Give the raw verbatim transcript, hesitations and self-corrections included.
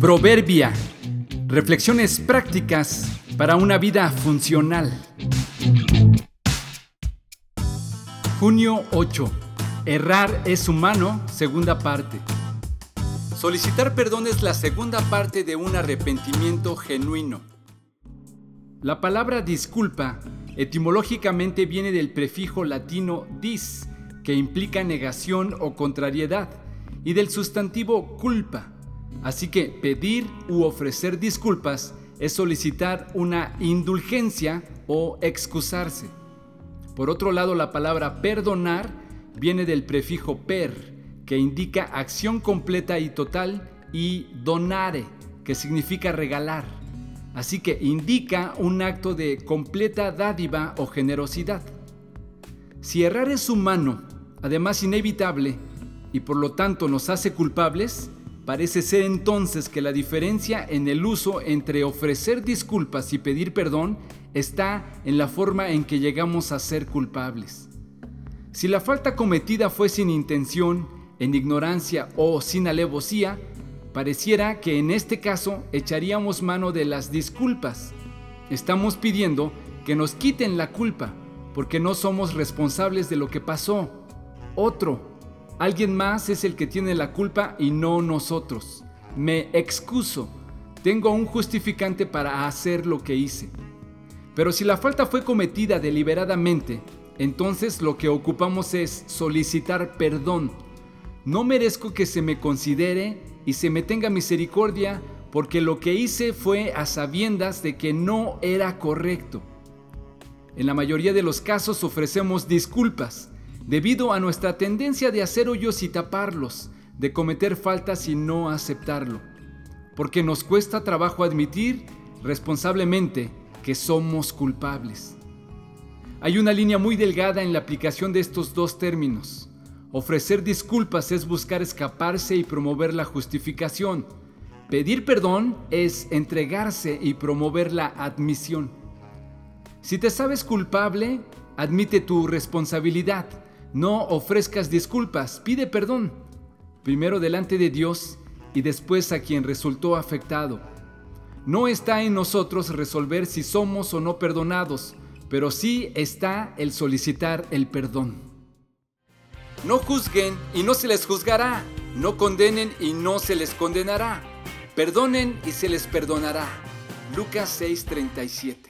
Proverbia. Reflexiones prácticas para una vida funcional. junio ocho. Errar es humano, segunda parte. Solicitar perdón es la segunda parte de un arrepentimiento genuino. La palabra disculpa etimológicamente viene del prefijo latino dis, que implica negación o contrariedad, y del sustantivo culpa. Así que pedir u ofrecer disculpas es solicitar una indulgencia o excusarse. Por otro lado, la palabra perdonar viene del prefijo per, que indica acción completa y total, y donare, que significa regalar. Así que indica un acto de completa dádiva o generosidad. Si errar es humano, además inevitable, y por lo tanto nos hace culpables, parece ser entonces que la diferencia en el uso entre ofrecer disculpas y pedir perdón está en la forma en que llegamos a ser culpables. Si la falta cometida fue sin intención, en ignorancia o sin alevosía, pareciera que en este caso echaríamos mano de las disculpas. Estamos pidiendo que nos quiten la culpa, porque no somos responsables de lo que pasó. Otro. Alguien más es el que tiene la culpa y no nosotros. Me excuso. Tengo un justificante para hacer lo que hice. Pero si la falta fue cometida deliberadamente, entonces lo que ocupamos es solicitar perdón. No merezco que se me considere y se me tenga misericordia porque lo que hice fue a sabiendas de que no era correcto. En la mayoría de los casos ofrecemos disculpas, debido a nuestra tendencia de hacer hoyos y taparlos, de cometer faltas y no aceptarlo, porque nos cuesta trabajo admitir responsablemente que somos culpables. Hay una línea muy delgada en la aplicación de estos dos términos. Ofrecer disculpas es buscar escaparse y promover la justificación. Pedir perdón es entregarse y promover la admisión. Si te sabes culpable, admite tu responsabilidad. No ofrezcas disculpas, pide perdón, primero delante de Dios y después a quien resultó afectado. No está en nosotros resolver si somos o no perdonados, pero sí está el solicitar el perdón. No juzguen y no se les juzgará, no condenen y no se les condenará, perdonen y se les perdonará. Lucas seis, treinta y siete.